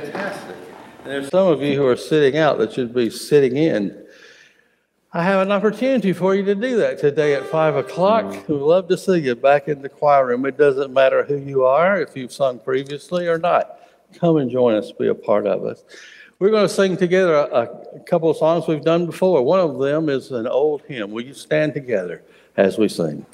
fantastic. And there's some of you who are sitting out that should be sitting in. I have an opportunity for you to do that today at 5 o'clock. We'd love to see you back in the choir room. It doesn't matter who you are, if you've sung previously or not. Come and join us, be a part of us. We're going to sing together a couple of songs we've done before. One of them is an old hymn. Will you stand together as we sing?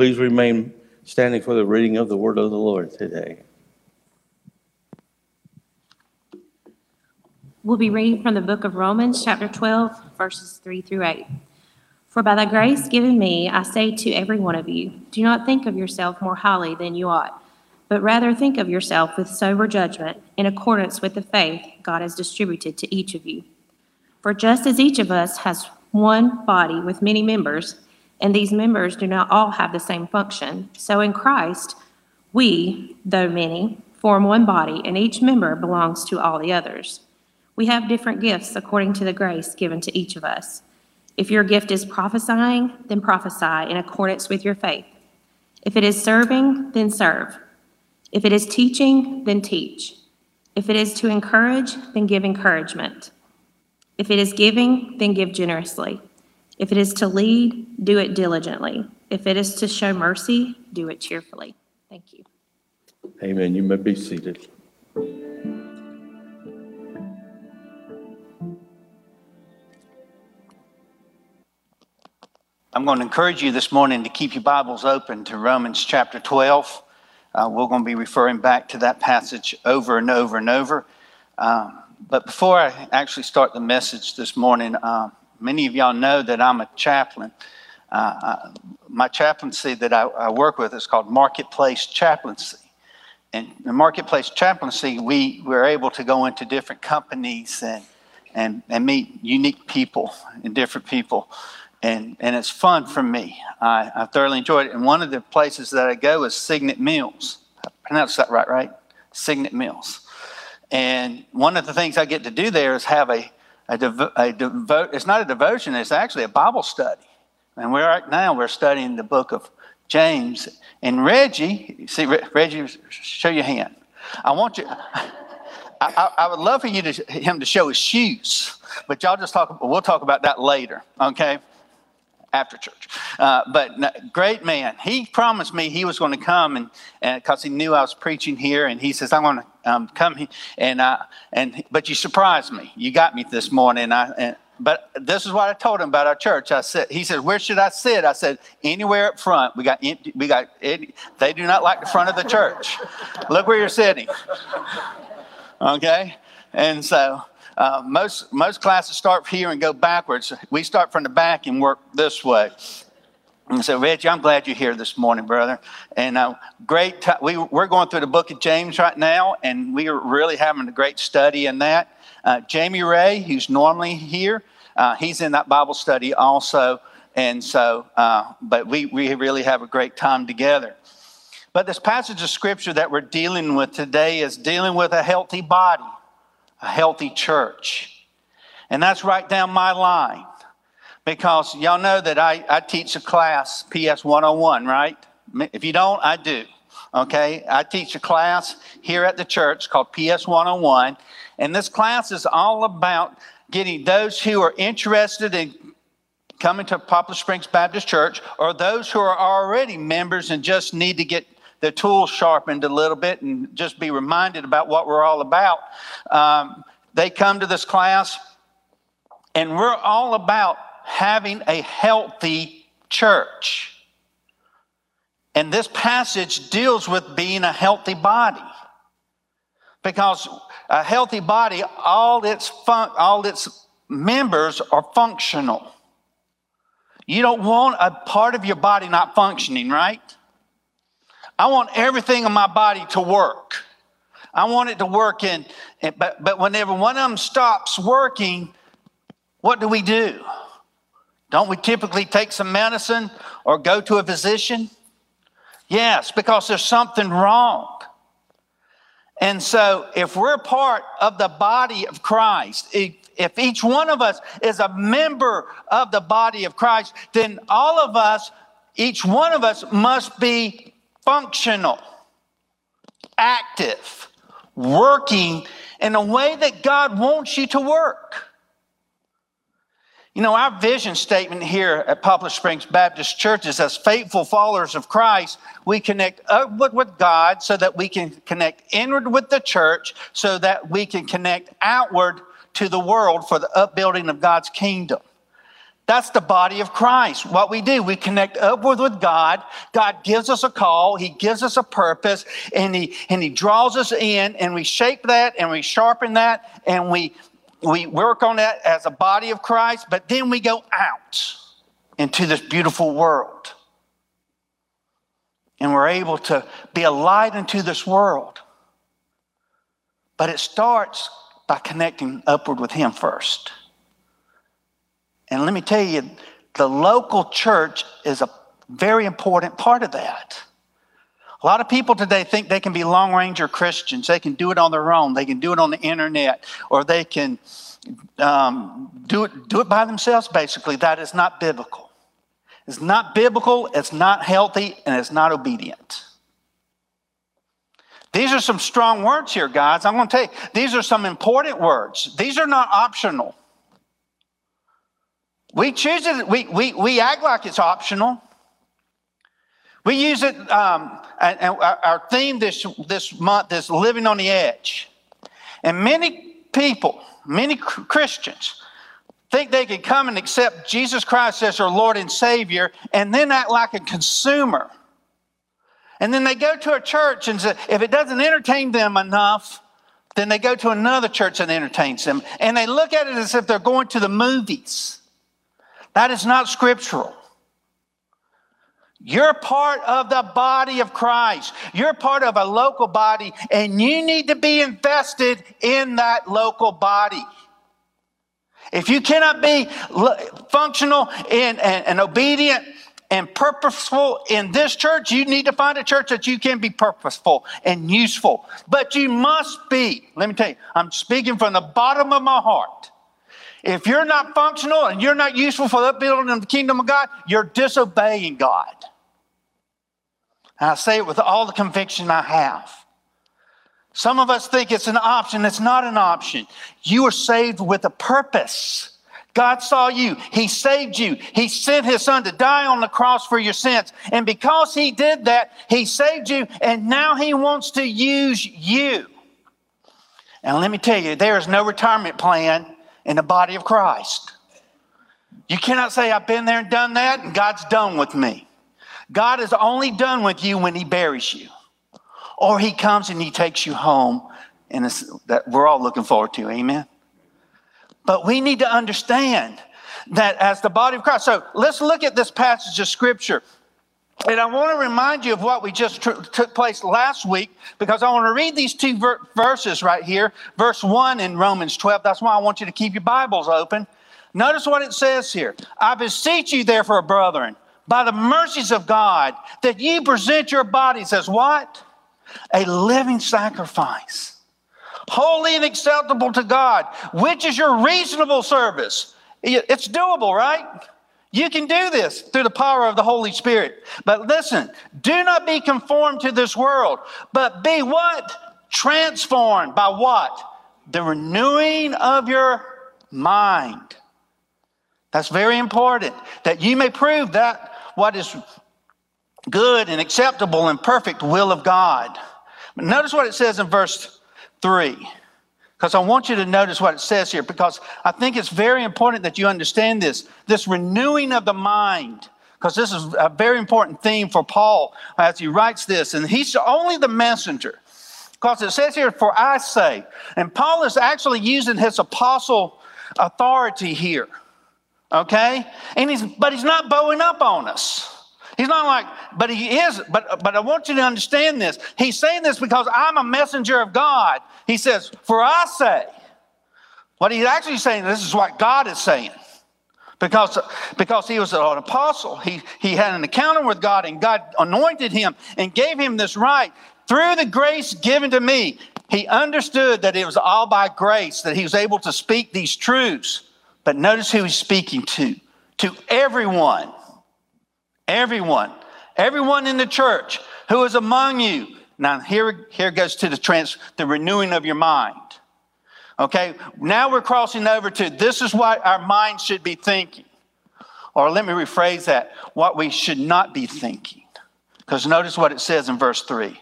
Please remain standing for the reading of the word of the Lord today. We'll be reading from the book of Romans, chapter 12, verses 3 through 8. For by the grace given me, I say to every one of you, do not think of yourself more highly than you ought, but rather think of yourself with sober judgment in accordance with the faith God has distributed to each of you. For just as each of us has one body with many members, and these members do not all have the same function, so in Christ we, though many, form one body, and each member belongs to all the others. We have different gifts according to the grace given to each of us. If your gift is prophesying, then prophesy in accordance with your faith. If it is serving, then serve. If it is teaching, then teach. If it is to encourage, then give encouragement. If it is giving, then give generously. If it is to lead, do it diligently. If it is to show mercy, do it cheerfully. Thank you. Amen. You may be seated. I'm going to encourage you this morning to keep your Bibles open to Romans chapter 12. We're going to be referring back to that passage over and over and over. But before I actually start the message this morning, many of y'all know that I'm a chaplain. My chaplaincy that I work with is called Marketplace Chaplaincy. And in Marketplace Chaplaincy, we're able to go into different companies and meet unique people and different people. And it's fun for me. I thoroughly enjoyed it. And one of the places that I go is Signet Mills. I pronounced that right? Signet Mills. And one of the things I get to do there is have it's not a devotion, it's actually a Bible study. And we're studying the book of James. And Reggie, see, Reggie, show your hand. I want you... I would love for him to show his shoes, but y'all we'll talk about that later, okay? After church. But great man. He promised me he was going to come and because he knew I was preaching here, and he says, I'm going to come here. But you surprised me. You got me this morning. But this is what I told him about our church. He said, where should I sit? I said, anywhere up front. They do not like the front of the church. Look where you're sitting. Okay? And so... most classes start here and go backwards. We start from the back and work this way. And so, Reggie, I'm glad you're here this morning, brother. And great time. We're going through the book of James right now, and we are really having a great study in that. Jamie Ray, who's normally here, he's in that Bible study also. And so, but we really have a great time together. But this passage of Scripture that we're dealing with today is dealing with a healthy body. A healthy church. And that's right down my line. Because y'all know that I teach a class, PS 101, right? If you don't, I do. Okay? I teach a class here at the church called PS 101. And this class is all about getting those who are interested in coming to Poplar Springs Baptist Church, or those who are already members and just need to get the tools sharpened a little bit and just be reminded about what we're all about. They come to this class, and we're all about having a healthy church. And this passage deals with being a healthy body, because a healthy body, all its members are functional. You don't want a part of your body not functioning, right? I want everything in my body to work. I want it to work, but whenever one of them stops working, what do? Don't we typically take some medicine or go to a physician? Yes, because there's something wrong. And so if we're part of the body of Christ, if each one of us is a member of the body of Christ, then each one of us must be functional, active, working in a way that God wants you to work. You know, our vision statement here at Poplar Springs Baptist Church is, as faithful followers of Christ, we connect upward with God so that we can connect inward with the church, so that we can connect outward to the world for the upbuilding of God's kingdom. That's the body of Christ. What we do, we connect upward with God. God gives us a call. He gives us a purpose, and he draws us in, and we shape that, and we sharpen that, and we work on that as a body of Christ. But then we go out into this beautiful world, and we're able to be a light into this world. But it starts by connecting upward with Him first. And let me tell you, the local church is a very important part of that. A lot of people today think they can be long-ranger Christians. They can do it on their own. They can do it on the internet, or they can do it by themselves, basically. That is not biblical. It's not biblical, it's not healthy, and it's not obedient. These are some strong words here, guys. I'm going to tell you, these are some important words. These are not optional. We choose it. We act like it's optional. We use it. And our theme this month is living on the edge, and many people, many Christians, think they can come and accept Jesus Christ as their Lord and Savior, and then act like a consumer. And then they go to a church, and if it doesn't entertain them enough, then they go to another church that entertains them, and they look at it as if they're going to the movies. That is not scriptural. You're part of the body of Christ. You're part of a local body, and you need to be invested in that local body. If you cannot be functional and obedient and purposeful in this church, you need to find a church that you can be purposeful and useful. But you must be. Let me tell you, I'm speaking from the bottom of my heart. If you're not functional and you're not useful for the upbuilding of the kingdom of God, you're disobeying God. And I say it with all the conviction I have. Some of us think it's an option. It's not an option. You are saved with a purpose. God saw you. He saved you. He sent His Son to die on the cross for your sins. And because He did that, He saved you, and now He wants to use you. And let me tell you, there is no retirement plan in the body of Christ. You cannot say, I've been there and done that, and God's done with me. God is only done with you when He buries you, or He comes and He takes you home, and that we're all looking forward to. Amen. But we need to understand that as the body of Christ. So let's look at this passage of Scripture. And I want to remind you of what we just took place last week, because I want to read these two verses right here. Verse 1 in Romans 12. That's why I want you to keep your Bibles open. Notice what it says here. I beseech you, therefore, brethren, by the mercies of God, that you present your bodies as what? A living sacrifice, holy and acceptable to God, which is your reasonable service. It's doable, right? You can do this through the power of the Holy Spirit. But listen, do not be conformed to this world, but be what? Transformed by what? The renewing of your mind. That's very important, that you may prove that what is good and acceptable and perfect will of God. But notice what it says in verse 3. Because I want you to notice what it says here, because I think it's very important that you understand this renewing of the mind, because this is a very important theme for Paul as he writes this, and he's only the messenger, because it says here, for I say, and Paul is actually using his apostle authority here, okay? And he's not bowing up on us. He's not like, but he is, but I want you to understand this. He's saying this because I'm a messenger of God. He says, for I say. What he's actually saying, this is what God is saying. Because he was an apostle. He had an encounter with God, and God anointed him and gave him this right. Through the grace given to me, he understood that it was all by grace that he was able to speak these truths. But notice who he's speaking to everyone. Everyone in the church who is among you. Now, here goes to the renewing of your mind. Okay, now we're crossing over to this is what our mind should be thinking. Or let me rephrase that, what we should not be thinking. Because notice what it says in verse 3.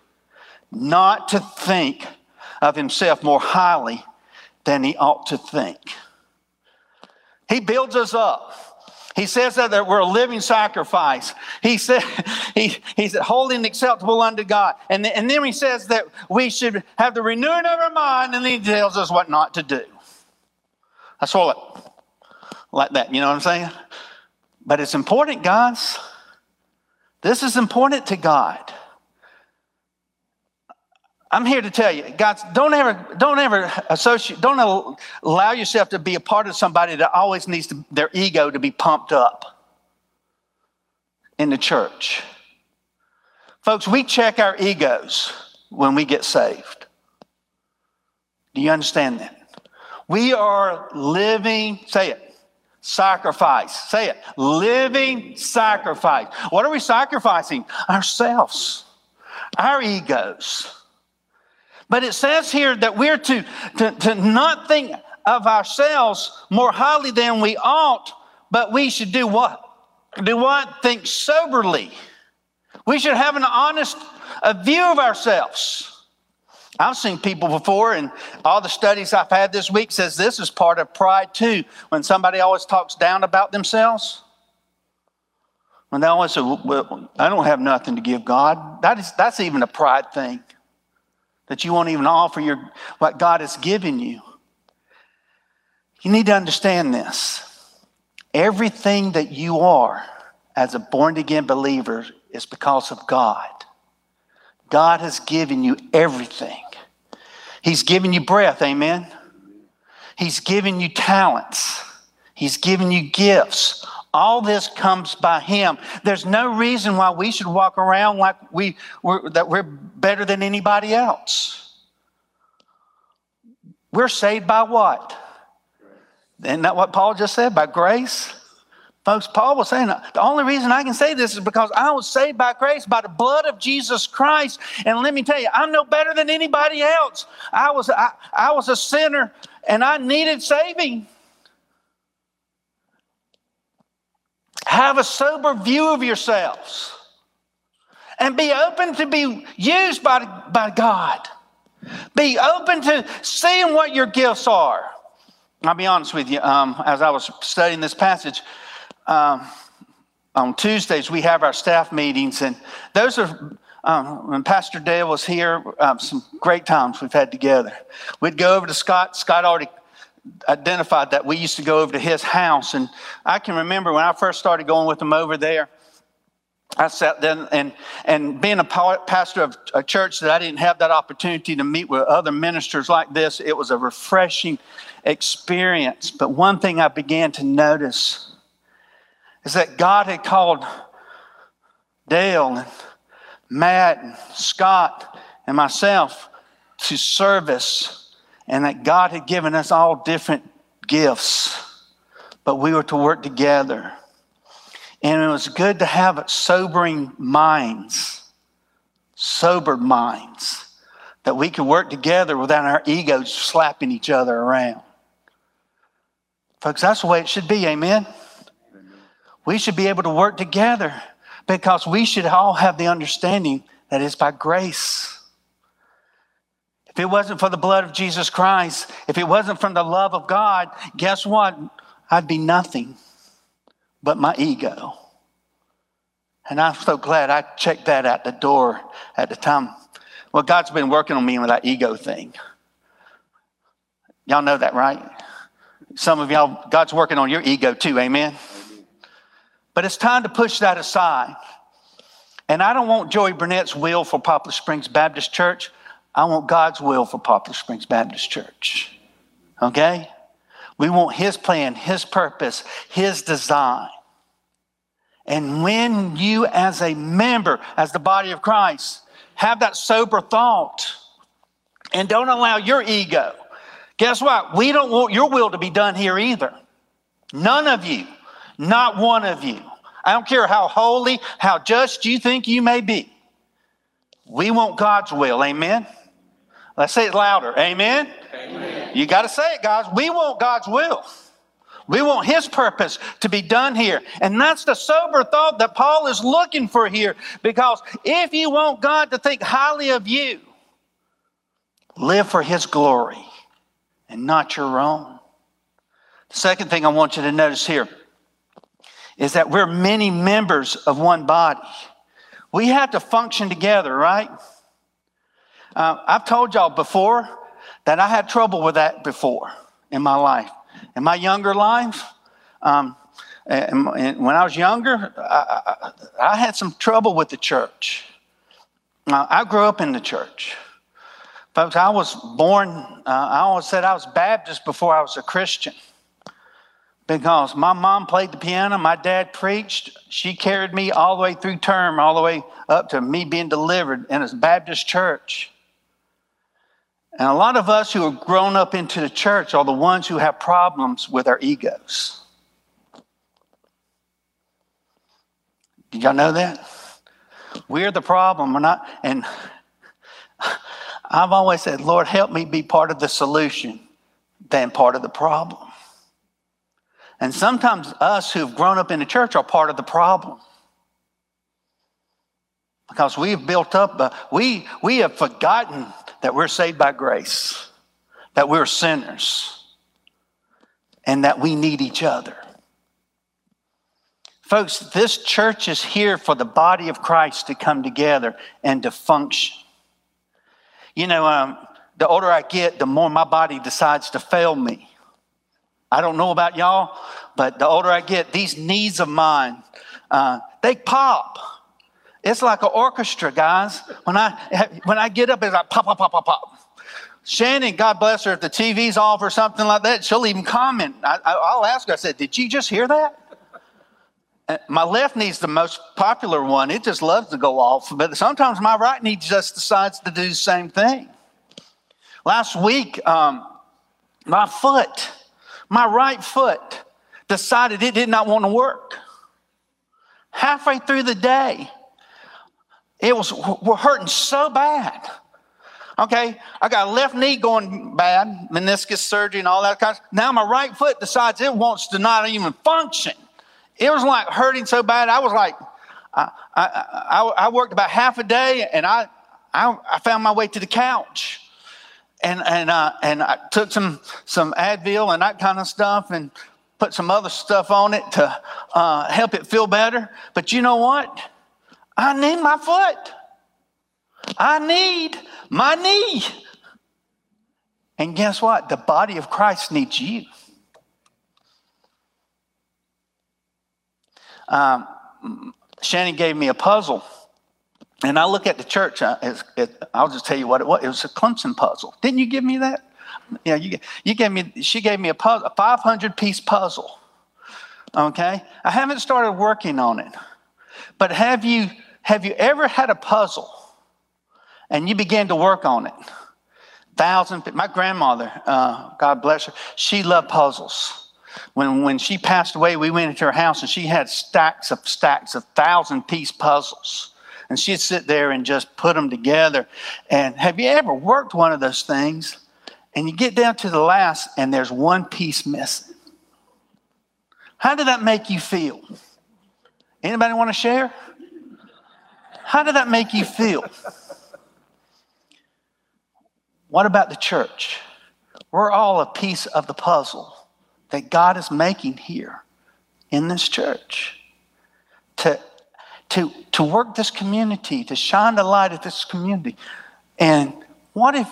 Not to think of himself more highly than he ought to think. He builds us up. He says that we're a living sacrifice. He said, holy and acceptable unto God. And then he says that we should have the renewing of our mind, and he tells us what not to do. That's all like that, you know what I'm saying? But it's important, guys. This is important to God. I'm here to tell you, guys, don't ever associate, don't allow yourself to be a part of somebody that always needs their ego to be pumped up in the church. Folks, we check our egos when we get saved. Do you understand that? We are living, say it, sacrifice. Say it, living sacrifice. What are we sacrificing? Ourselves, our egos. But it says here that we're to not think of ourselves more highly than we ought, but we should do what? Do what? Think soberly. We should have an honest view of ourselves. I've seen people before, and all the studies I've had this week says this is part of pride too, when somebody always talks down about themselves. When they always say, well, I don't have nothing to give God. That's even a pride thing. That you won't even offer what God has given you. You need to understand this. Everything that you are as a born-again believer is because of God. God has given you everything. He's given you breath, amen? He's given you talents. He's given you gifts. All this comes by Him. There's no reason why we should walk around like we're better than anybody else. We're saved by what? Isn't that what Paul just said? By grace? Folks, Paul was saying, the only reason I can say this is because I was saved by grace, by the blood of Jesus Christ. And let me tell you, I'm no better than anybody else. I was a sinner, and I needed saving. Have a sober view of yourselves and be open to be used by God. Be open to seeing what your gifts are. I'll be honest with you. As I was studying this passage, on Tuesdays we have our staff meetings, and those are when Pastor Dale was here. Some great times we've had together. We'd go over to Scott. Scott already identified that we used to go over to his house, and I can remember when I first started going with him over there, I sat there, and being a pastor of a church that I didn't have that opportunity to meet with other ministers like this, it was a refreshing experience. But one thing I began to notice is that God had called Dale and Matt and Scott and myself to service, and that God had given us all different gifts, but we were to work together. And it was good to have sobering minds, sober minds, that we could work together without our egos slapping each other around. Folks, that's the way it should be, amen? We should be able to work together because we should all have the understanding that it's by grace. If it wasn't for the blood of Jesus Christ, if it wasn't from the love of God, guess what? I'd be nothing but my ego. And I'm so glad I checked that at the door at the time. Well, God's been working on me with that ego thing. Y'all know that, right? Some of y'all, God's working on your ego too, amen? But it's time to push that aside. And I don't want Joey Burnett's will for Poplar Springs Baptist Church. I want God's will for Poplar Springs Baptist Church, okay? We want His plan, His purpose, His design. And when you as a member, as the body of Christ, have that sober thought and don't allow your ego, guess what? We don't want your will to be done here either. None of you, not one of you. I don't care how holy, how just you think you may be. We want God's will, amen? Let's say it louder. Amen? Amen. You got to say it, guys. We want God's will. We want His purpose to be done here. And that's the sober thought that Paul is looking for here. Because if you want God to think highly of you, live for His glory and not your own. The second thing I want you to notice here is that we're many members of one body. We have to function together, right? I've told y'all before that I had trouble with that before in my life. In my younger life, and when I was younger, I had some trouble with the church. I grew up in the church. Folks, I was born, I always said I was Baptist before I was a Christian, because my mom played the piano, my dad preached. She carried me all the way through term, all the way up to me being delivered in a Baptist church. And a lot of us who are grown up into the church are the ones who have problems with our egos. Did y'all know that? We're the problem. We're not, and I've always said, Lord, help me be part of the solution than part of the problem. And sometimes us who've grown up in the church are part of the problem, because we've built up, we have forgotten that we're saved by grace, that we're sinners, and that we need each other. Folks, this church is here for the body of Christ to come together and to function. You know, the older I get, the more my body decides to fail me. I don't know about y'all, but the older I get, these knees of mine, they pop. It's like an orchestra, guys. When I get up, it's like pop, pop, pop, pop, pop. Shannon, God bless her, if the TV's off or something like that, she'll even comment. I'll ask her, I said, did you just hear that? My left knee's the most popular one. It just loves to go off. But sometimes my right knee just decides to do the same thing. Last week, my right foot, decided it did not want to work. Halfway through the day, we're hurting so bad. Okay, I got a left knee going bad, meniscus surgery and all that kind of stuff. Now my right foot decides it wants to not even function. It was like hurting so bad. I was like, I worked about half a day, and I found my way to the couch, and I took some Advil and that kind of stuff, and put some other stuff on it to help it feel better. But you know what? I need my foot. I need my knee. And guess what? The body of Christ needs you. Shannon gave me a puzzle, and I look at the church. I'll just tell you what it was. It was a Clemson puzzle. Didn't you give me that? Yeah, you gave me. She gave me a puzzle, a 500-piece puzzle. Okay, I haven't started working on it, but have you ever had a puzzle and you began to work on it? My grandmother, God bless her, she loved puzzles. When she passed away, we went into her house, and she had stacks of 1,000-piece puzzles. And she'd sit there and just put them together. And have you ever worked one of those things, and you get down to the last, and there's one piece missing? How did that make you feel? Anybody want to share? How did that make you feel? What about the church? We're all a piece of the puzzle that God is making here in this church to work this community, to shine the light at this community. And what if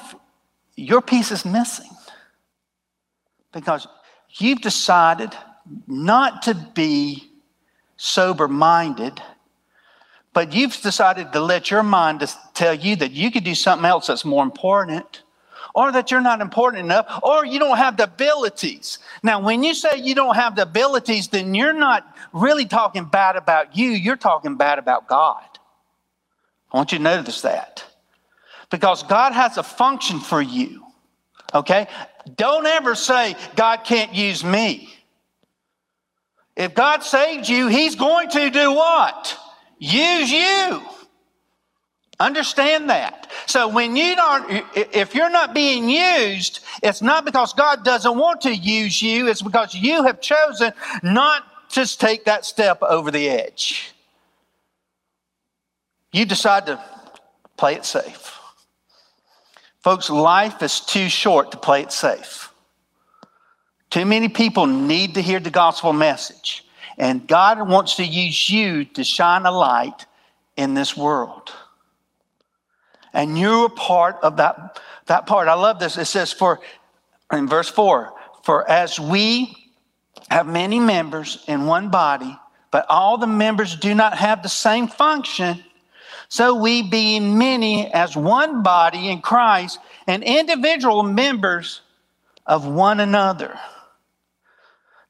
your piece is missing? Because you've decided not to be sober-minded, but you've decided to let your mind tell you that you could do something else that's more important, or that you're not important enough, or you don't have the abilities. Now, when you say you don't have the abilities, then you're not really talking bad about you. You're talking bad about God. I want you to notice that, because God has a function for you, okay? Don't ever say, God can't use me. If God saved you, he's going to do what? Use you. Understand that. So if you're not being used, it's not because God doesn't want to use you. It's because you have chosen not to take that step over the edge. You decide to play it safe. Folks, life is too short to play it safe. Too many people need to hear the gospel message. And God wants to use you to shine a light in this world. And you're a part of that part. I love this. It says in verse 4, for as we have many members in one body, but all the members do not have the same function, so we being many as one body in Christ and individual members of one another.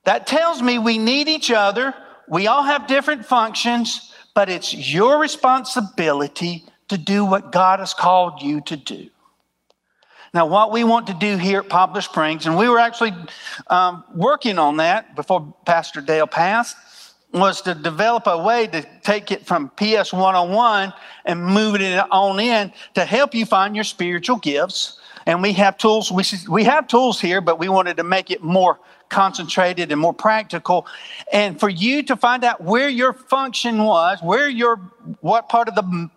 That tells me we need each other. We all have different functions, but it's your responsibility to do what God has called you to do. Now, what we want to do here at Poplar Springs, and we were actually working on that before Pastor Dale passed, was to develop a way to take it from PS 101 and moving it on in to help you find your spiritual gifts. And we have tools. We have tools here, but we wanted to make it more concentrated and more practical. And for you to find out where your function was, what part of the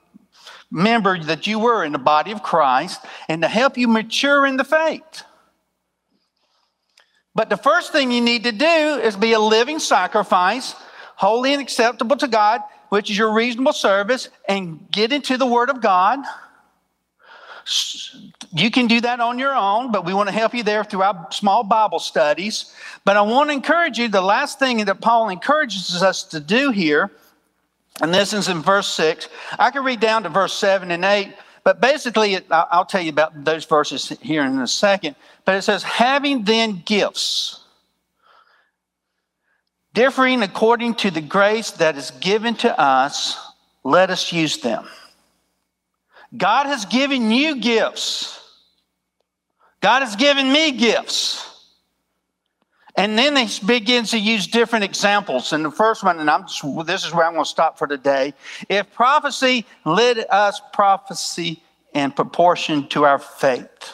member that you were in the body of Christ, and to help you mature in the faith. But the first thing you need to do is be a living sacrifice, holy and acceptable to God, which is your reasonable service, and get into the Word of God. You can do that on your own, but we want to help you there through our small Bible studies. But I want to encourage you, the last thing that Paul encourages us to do here, and this is in verse 6. I can read down to verse 7 and 8, but basically I'll tell you about those verses here in a second. But it says, having then gifts, differing according to the grace that is given to us, let us use them. God has given you gifts. God has given me gifts. And then he begins to use different examples. And the first one, and this is where I'm going to stop for today. If prophecy, let us prophesy in proportion to our faith.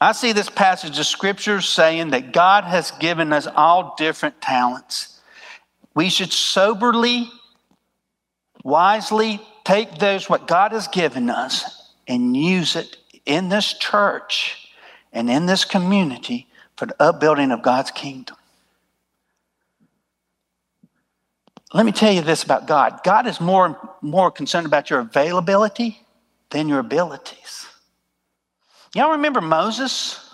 I see this passage of Scripture saying that God has given us all different talents. We should soberly, wisely take those, what God has given us, and use it in this church and in this community for the upbuilding of God's kingdom. Let me tell you this about God. God is more concerned about your availability than your abilities. Y'all remember Moses?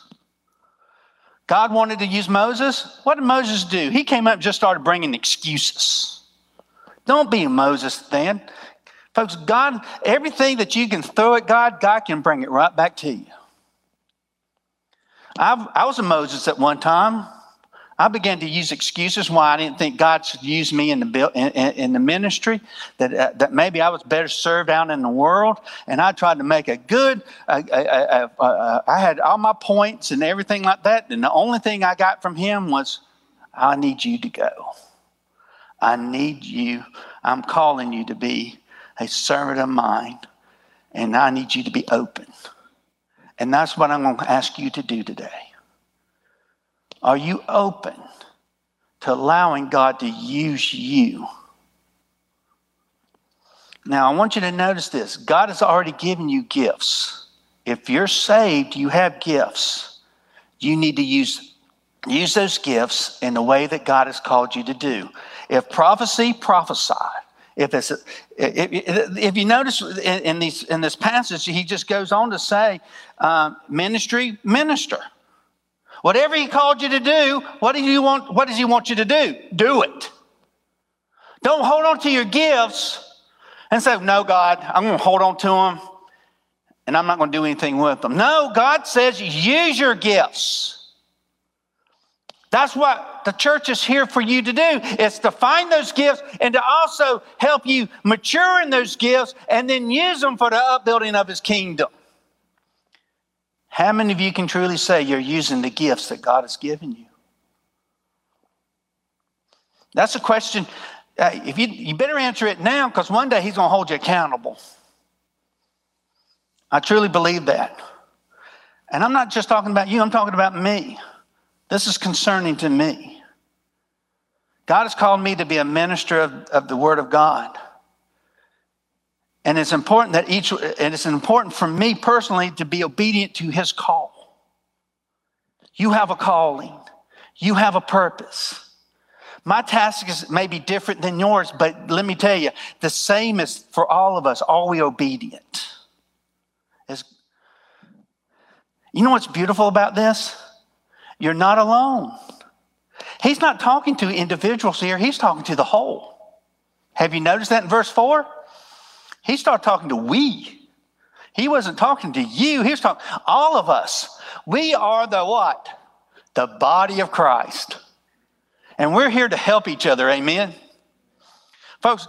God wanted to use Moses. What did Moses do? He came up and just started bringing excuses. Don't be Moses then. Folks, God, everything that you can throw at God, God can bring it right back to you. I was a Moses at one time. I began to use excuses why I didn't think God should use me in the ministry, that maybe I was better served out in the world. And I tried to make I had all my points and everything like that. And the only thing I got from him was, I need you to go. I need you. I'm calling you to be a servant of mine. And I need you to be open. And that's what I'm going to ask you to do today. Are you open to allowing God to use you? Now, I want you to notice this. God has already given you gifts. If you're saved, you have gifts. You need to use those gifts in the way that God has called you to do. If prophecy, prophesy. If you notice in this passage, he just goes on to say, ministry, minister. Whatever he called you to do, what does he want you to do? Do it. Don't hold on to your gifts and say, no, God, I'm going to hold on to them and I'm not going to do anything with them. No, God says use your gifts. That's what the church is here for you to do. It's to find those gifts and to also help you mature in those gifts and then use them for the upbuilding of his kingdom. How many of you can truly say you're using the gifts that God has given you? That's a question. If you better answer it now, because one day he's going to hold you accountable. I truly believe that. And I'm not just talking about you. I'm talking about me. This is concerning to me. God has called me to be a minister of the Word of God. And it's important it's important for me personally to be obedient to his call. You have a calling. You have a purpose. My task is maybe different than yours, but let me tell you, the same is for all of us. Are we obedient? You know what's beautiful about this? You're not alone. He's not talking to individuals here. He's talking to the whole. Have you noticed that in verse 4? He started talking to we. He wasn't talking to you. He was talking all of us. We are the what? The body of Christ. And we're here to help each other. Amen. Folks,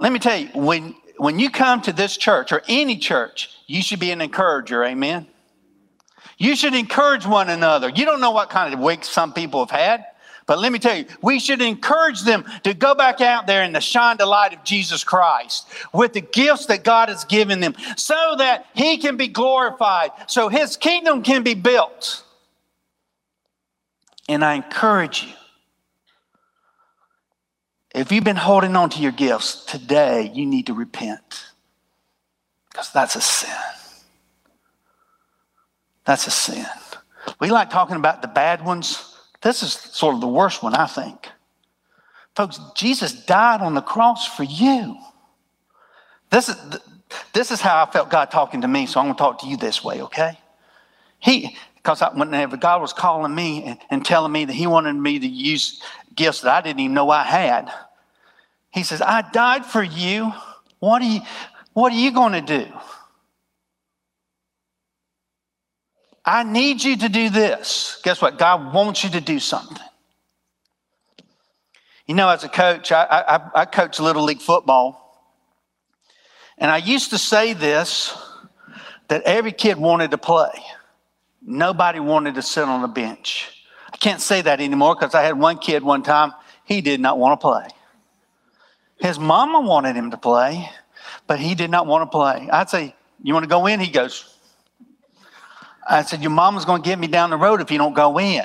let me tell you, when you come to this church or any church, you should be an encourager. Amen. You should encourage one another. You don't know what kind of week some people have had, but let me tell you, we should encourage them to go back out there and to shine the light of Jesus Christ with the gifts that God has given them so that He can be glorified, so His kingdom can be built. And I encourage you, if you've been holding on to your gifts, today you need to repent, because that's a sin. That's a sin. We like talking about the bad ones. This is sort of the worst one, I think. Folks, Jesus died on the cross for you. This is how I felt God talking to me, so I'm going to talk to you this way, okay? Because whenever God was calling me and telling me that He wanted me to use gifts that I didn't even know I had, He says, I died for you. What are you going to do? I need you to do this. Guess what? God wants you to do something. You know, as a coach, I coach Little League football. And I used to say this, that every kid wanted to play. Nobody wanted to sit on a bench. I can't say that anymore, because I had one kid one time, he did not want to play. His mama wanted him to play, but he did not want to play. I'd say, you want to go in? He goes, I said, your mama's going to get me down the road if you don't go in.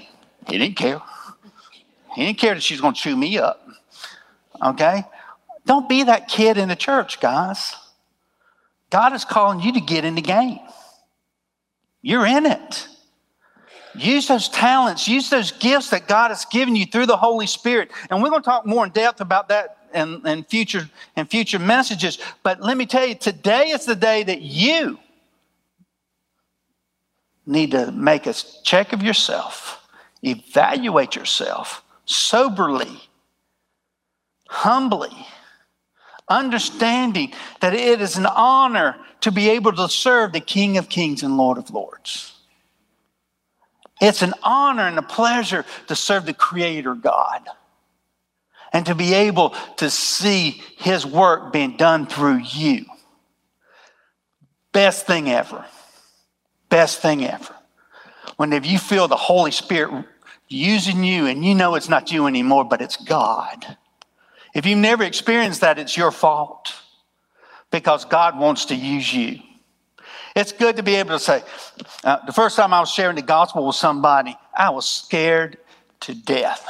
He didn't care. He didn't care that she's going to chew me up. Okay? Don't be that kid in the church, guys. God is calling you to get in the game. You're in it. Use those talents. Use those gifts that God has given you through the Holy Spirit. And we're going to talk more in depth about that in future messages. But let me tell you, today is the day that you need to make a check of yourself, evaluate yourself soberly, humbly, understanding that it is an honor to be able to serve the King of Kings and Lord of Lords. It's an honor and a pleasure to serve the Creator God and to be able to see His work being done through you. Best thing ever. Best thing ever. Whenever you feel the Holy Spirit using you and you know it's not you anymore, but it's God. If you've never experienced that, it's your fault, because God wants to use you. It's good to be able to say, the first time I was sharing the gospel with somebody, I was scared to death.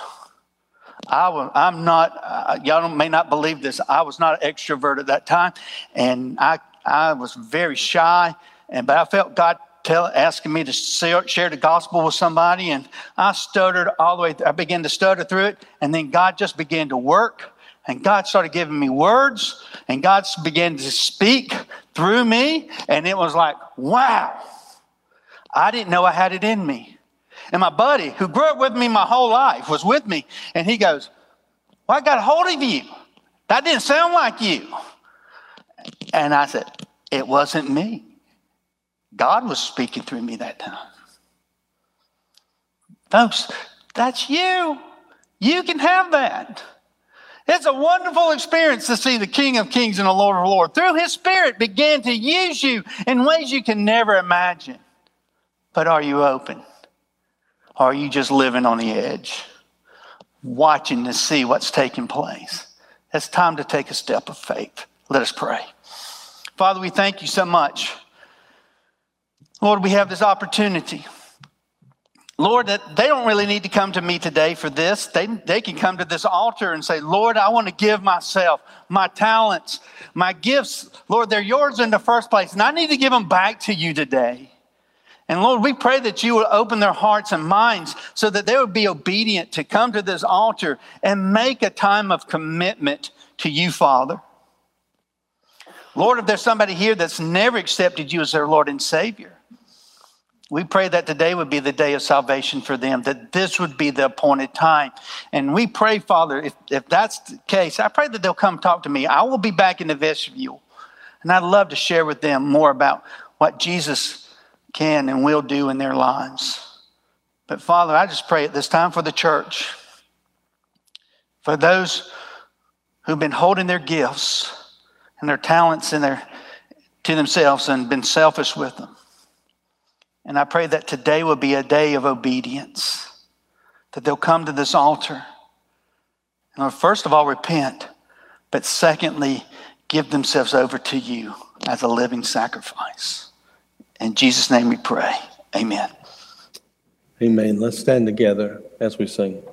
Y'all may not believe this, I was not an extrovert at that time, and I was very shy. But I felt God asking me to share the gospel with somebody, and I stuttered all the way. I began to stutter through it, and then God just began to work, and God started giving me words, and God began to speak through me, and it was like, wow, I didn't know I had it in me. And my buddy, who grew up with me my whole life, was with me, and he goes, well, I got a hold of you. That didn't sound like you. And I said, it wasn't me. God was speaking through me that time. Folks, that's you. You can have that. It's a wonderful experience to see the King of Kings and the Lord of Lords, through His Spirit, begin to use you in ways you can never imagine. But are you open? Or are you just living on the edge, watching to see what's taking place? It's time to take a step of faith. Let us pray. Father, we thank you so much. Lord, we have this opportunity. Lord, that they don't really need to come to me today for this. They can come to this altar and say, Lord, I want to give myself, my talents, my gifts. Lord, they're yours in the first place, and I need to give them back to you today. And Lord, we pray that you would open their hearts and minds so that they would be obedient to come to this altar and make a time of commitment to you, Father. Lord, if there's somebody here that's never accepted you as their Lord and Savior, we pray that today would be the day of salvation for them, that this would be the appointed time. And we pray, Father, if that's the case, I pray that they'll come talk to me. I will be back in the vestibule, and I'd love to share with them more about what Jesus can and will do in their lives. But Father, I just pray at this time for the church, for those who've been holding their gifts and their talents in to themselves and been selfish with them. And I pray that today will be a day of obedience, that they'll come to this altar and Lord, first of all, repent, but secondly, give themselves over to you as a living sacrifice. In Jesus' name we pray. Amen. Amen. Let's stand together as we sing.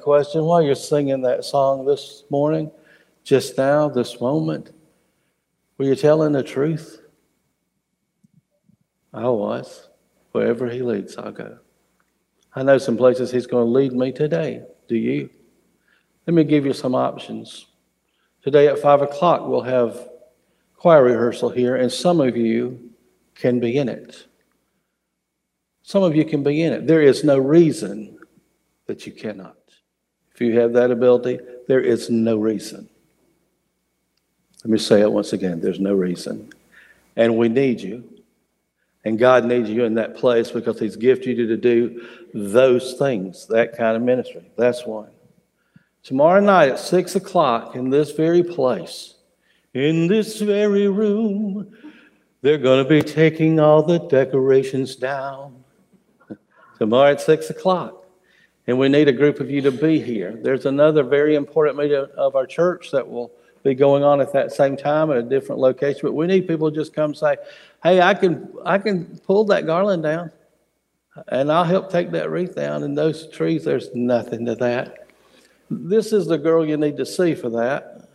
Question while you're singing that song this morning, just now, this moment, were you telling the truth? I was. Wherever he leads, I'll go. I know some places he's going to lead me today. Do you? Let me give you some options. Today at 5 o'clock, we'll have choir rehearsal here, and some of you can be in it. Some of you can be in it. There is no reason that you cannot. If you have that ability, there is no reason. Let me say it once again. There's no reason. And we need you. And God needs you in that place because he's gifted you to do those things, that kind of ministry. That's one. Tomorrow night at 6 o'clock in this very place, in this very room, they're going to be taking all the decorations down. Tomorrow at 6 o'clock. And we need a group of you to be here. There's another very important meeting of our church that will be going on at that same time at a different location. But we need people to just come say, hey, I can pull that garland down, and I'll help take that wreath down. And those trees, there's nothing to that. This is the girl you need to see for that.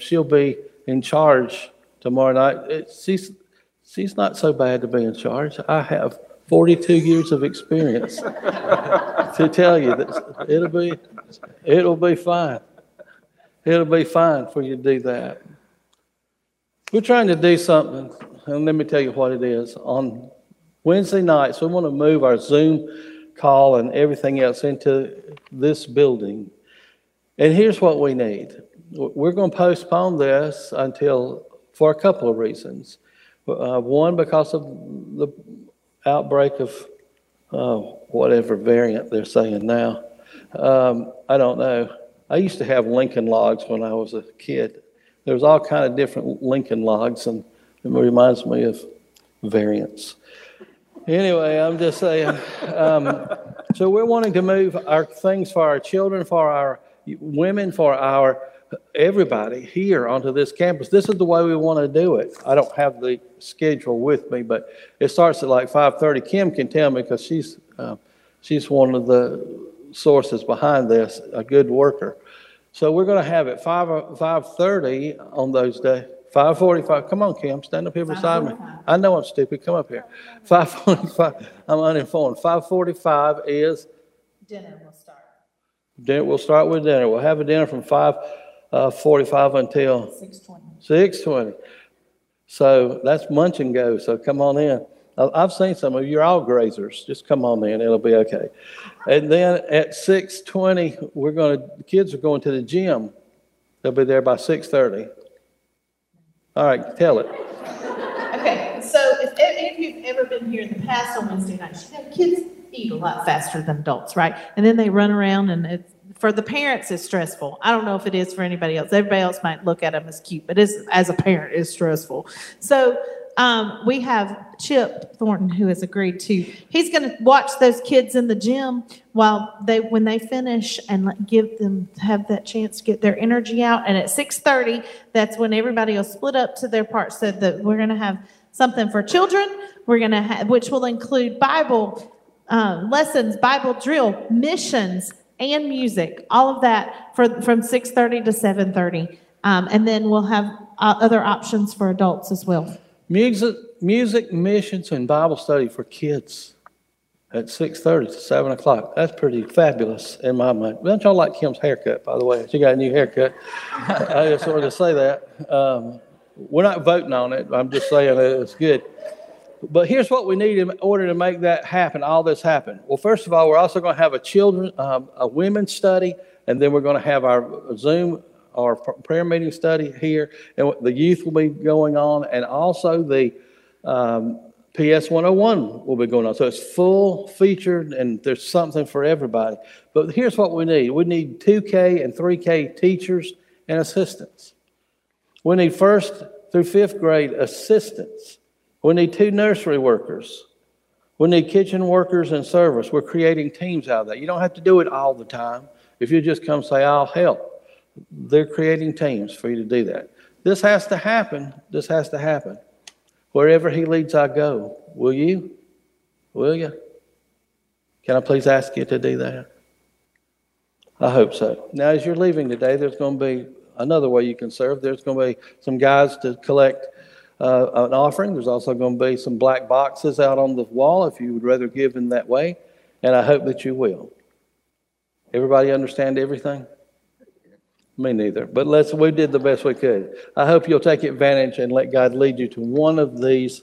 She'll be in charge tomorrow night. She's not so bad to be in charge. I have 42 years of experience to tell you that it'll be fine. It'll be fine for you to do that. We're trying to do something, and let me tell you what it is. On Wednesday nights, we want to move our Zoom call and everything else into this building. And here's what we need. We're going to postpone this until, for a couple of reasons. One, because of the outbreak of whatever variant they're saying now. I don't know. I used to have Lincoln logs when I was a kid. There was all kind of different Lincoln logs, and it reminds me of variants. Anyway, I'm just saying. So we're wanting to move our things for our children, for our women, for our everybody here onto this campus. This is the way we want to do it. I don't have the schedule with me, but it starts at like 5:30. Kim can tell me because she's one of the sources behind this, a good worker. So we're going to have it 5:30 on those days. 5:45. Come on, Kim, stand up here beside me. I know I'm stupid. Come up here. 5:45. I'm uninformed. 5:45 is dinner. Will start. Dinner. We'll start with dinner. We'll have a dinner from 5:45 until 6:20. So that's munch and go. So come on in. I've seen some of you. You're all grazers. Just come on in. It'll be okay. And then at 6:20, the kids are going to the gym. They'll be there by 6:30. All right, tell it. Okay, so if you've ever been here in the past on Wednesday nights, kids eat a lot faster than adults, right? And then they run around, and for the parents, it's stressful. I don't know if it is for anybody else. Everybody else might look at them as cute, but as a parent, it's stressful. So we have Chip Thornton, who has agreed to. He's going to watch those kids in the gym when they finish and have that chance to get their energy out. And at 6:30, that's when everybody will split up to their parts. So that we're going to have something for children. We're going to which will include Bible lessons, Bible drill, missions, and music. All of that from 6:30 to 7:30, and then we'll have other options for adults as well. Music, missions, and Bible study for kids at 6:30 to 7 o'clock. That's pretty fabulous in my mind. Don't y'all like Kim's haircut, by the way? She got a new haircut. I just wanted to say that. We're not voting on it. I'm just saying it's good. But here's what we need in order to make that happen, all this happen. Well, first of all, we're also going to have a women's study, and then we're going to have our Zoom our prayer meeting study here, and the youth will be going on, and also the PS 101 will be going on. So it's full featured, and there's something for everybody. But here's what we need. We need 2K and 3K teachers and assistants. We need first through fifth grade assistants. We need 2 nursery workers. We need kitchen workers and servers. We're creating teams out of that. You don't have to do it all the time. If you just come say, I'll help. They're creating teams for you to do that. This has to happen. This has to happen. Wherever he leads, I go. Will you? Will you? Can I please ask you to do that? I hope so. Now, as you're leaving today, there's going to be another way you can serve. There's going to be some guys to collect an offering. There's also going to be some black boxes out on the wall if you would rather give in that way, and I hope that you will. Everybody understand everything? Me neither, but we did the best we could. I hope you'll take advantage and let God lead you to one of these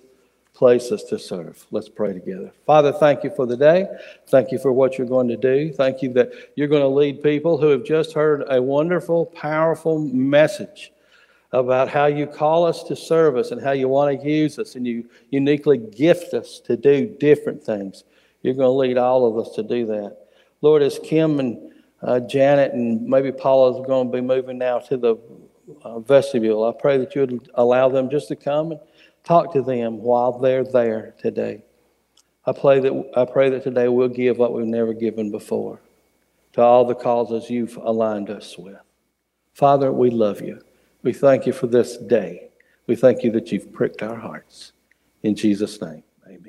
places to serve. Let's pray together. Father, thank you for the day. Thank you for what you're going to do. Thank you that you're going to lead people who have just heard a wonderful, powerful message about how you call us to service and how you want to use us, and you uniquely gift us to do different things. You're going to lead all of us to do that. Lord, as Kim and Janet and maybe Paula is going to be moving now to the vestibule, I pray that you would allow them just to come and talk to them while they're there today. I pray that today we'll give what we've never given before to all the causes you've aligned us with. Father, we love you. We thank you for this day. We thank you that you've pricked our hearts. In Jesus' name.